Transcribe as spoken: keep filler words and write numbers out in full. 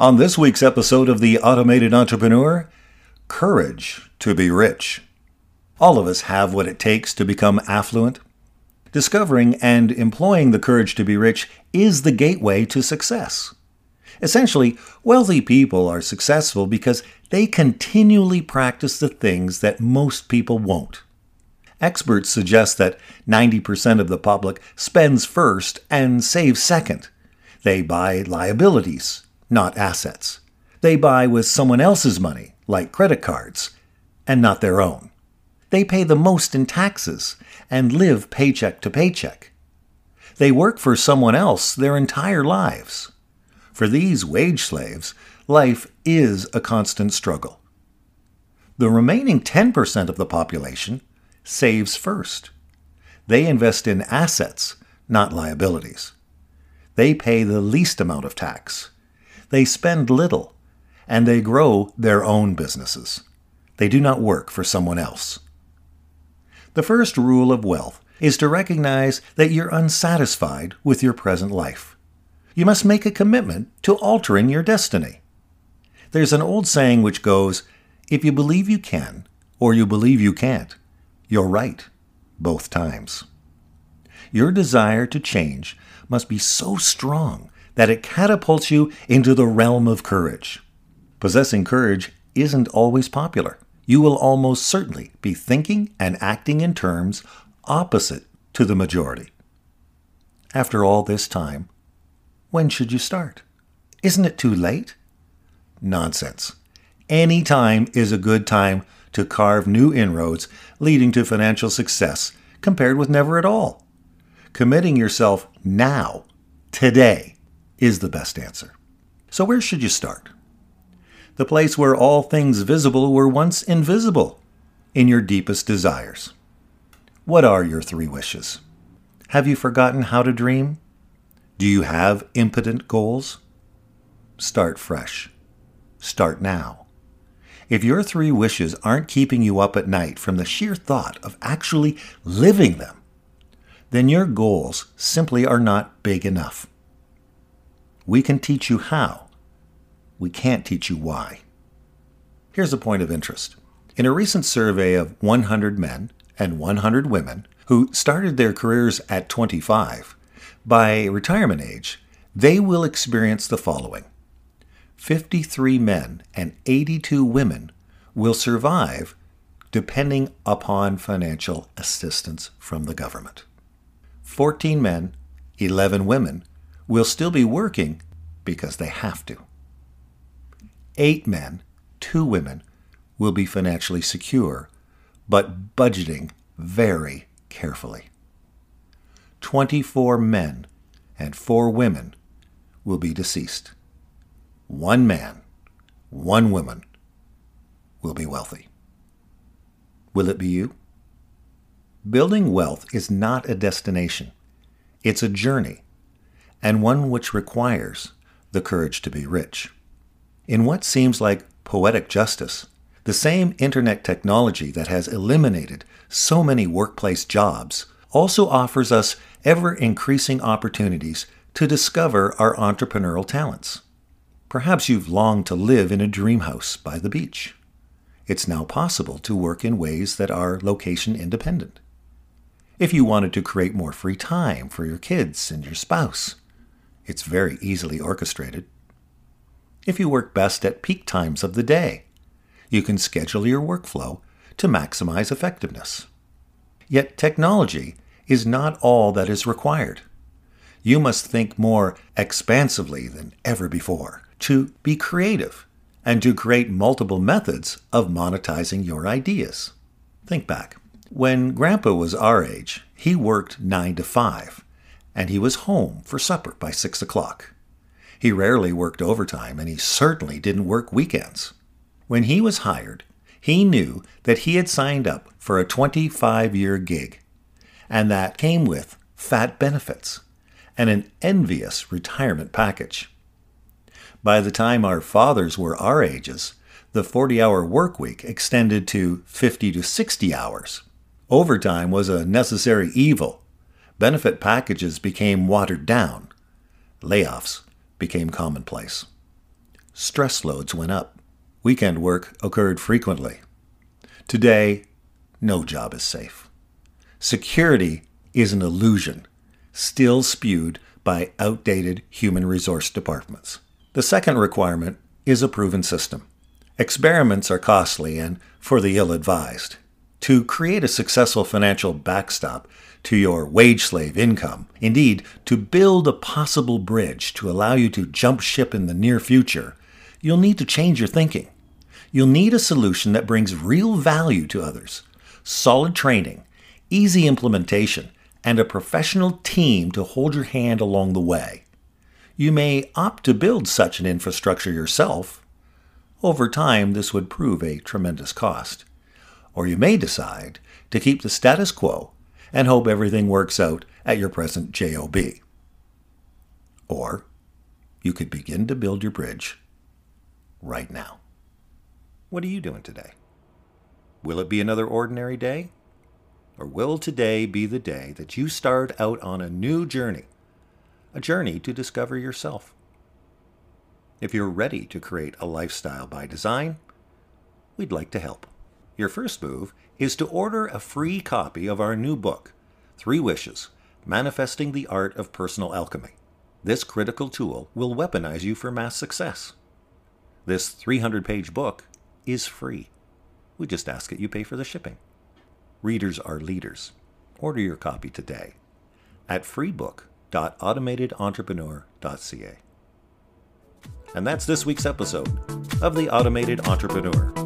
On this week's episode of The Automated Entrepreneur, courage to be rich. All of us have what it takes to become affluent. Discovering and employing the courage to be rich is the gateway to success. Essentially, wealthy people are successful because they continually practice the things that most people won't. Experts suggest that ninety percent of the public spends first and saves second. They buy liabilities, not assets. They buy with someone else's money, like credit cards, and not their own. They pay the most in taxes and live paycheck to paycheck. They work for someone else their entire lives. For these wage slaves, life is a constant struggle. The remaining ten percent of the population saves first. They invest in assets, not liabilities. They pay the least amount of tax. They spend little, and they grow their own businesses. They do not work for someone else. The first rule of wealth is to recognize that you're unsatisfied with your present life. You must make a commitment to altering your destiny. There's an old saying which goes, if you believe you can, or you believe you can't, you're right both times. Your desire to change must be so strong that it catapults you into the realm of courage. Possessing courage isn't always popular. You will almost certainly be thinking and acting in terms opposite to the majority. After all this time, when should you start? Isn't it too late? Nonsense. Any time is a good time to carve new inroads leading to financial success compared with never at all. Committing yourself now, today, is the best answer. So where should you start? The place where all things visible were once invisible, in your deepest desires. What are your three wishes? Have you forgotten how to dream? Do you have impotent goals? Start fresh. Start now. If your three wishes aren't keeping you up at night from the sheer thought of actually living them, then your goals simply are not big enough. We can teach you how. We can't teach you why. Here's a point of interest. In a recent survey of one hundred men and one hundred women who started their careers at twenty-five, by retirement age, they will experience the following. fifty-three men and eighty-two women will survive depending upon financial assistance from the government. fourteen men, eleven women will still be working because they have to. Eight men, two women, will be financially secure, but budgeting very carefully. twenty-four men and four women will be deceased. One man, one woman will be wealthy. Will it be you? Building wealth is not a destination. It's a journey, and one which requires the courage to be rich. In what seems like poetic justice, the same internet technology that has eliminated so many workplace jobs also offers us ever-increasing opportunities to discover our entrepreneurial talents. Perhaps you've longed to live in a dream house by the beach. It's now possible to work in ways that are location independent. If you wanted to create more free time for your kids and your spouse, it's very easily orchestrated. If you work best at peak times of the day, you can schedule your workflow to maximize effectiveness. Yet technology is not all that is required. You must think more expansively than ever before to be creative and to create multiple methods of monetizing your ideas. Think back. When Grandpa was our age, he worked nine to five, and he was home for supper by six o'clock. He rarely worked overtime, and he certainly didn't work weekends. When he was hired, he knew that he had signed up for a twenty-five-year gig, and that came with fat benefits and an envious retirement package. By the time our fathers were our ages, the forty-hour work week extended to fifty to sixty hours. Overtime was a necessary evil. Benefit packages became watered down. Layoffs became commonplace. stress loads went up. Weekend work occurred frequently. Today, no job is safe. Security is an illusion, still spewed by outdated human resource departments. The second requirement is a proven system. Experiments are costly and for the ill-advised. To create a successful financial backstop to your wage slave income, indeed, to build a possible bridge to allow you to jump ship in the near future, you'll need to change your thinking. You'll need a solution that brings real value to others, solid training, easy implementation, and a professional team to hold your hand along the way. You may opt to build such an infrastructure yourself. Over time, this would prove a tremendous cost. Or you may decide to keep the status quo and hope everything works out at your present job. Or you could begin to build your bridge right now. What are you doing today? Will it be another ordinary day? Or will today be the day that you start out on a new journey, a journey to discover yourself? If you're ready to create a lifestyle by design, we'd like to help. Your first move is to order a free copy of our new book, Three Wishes, Manifesting the Art of Personal Alchemy. This critical tool will weaponize you for mass success. This three hundred page book is free. We just ask that you pay for the shipping. Readers are leaders. Order your copy today at freebook dot automated entrepreneur dot c a. And that's this week's episode of The Automated Entrepreneur.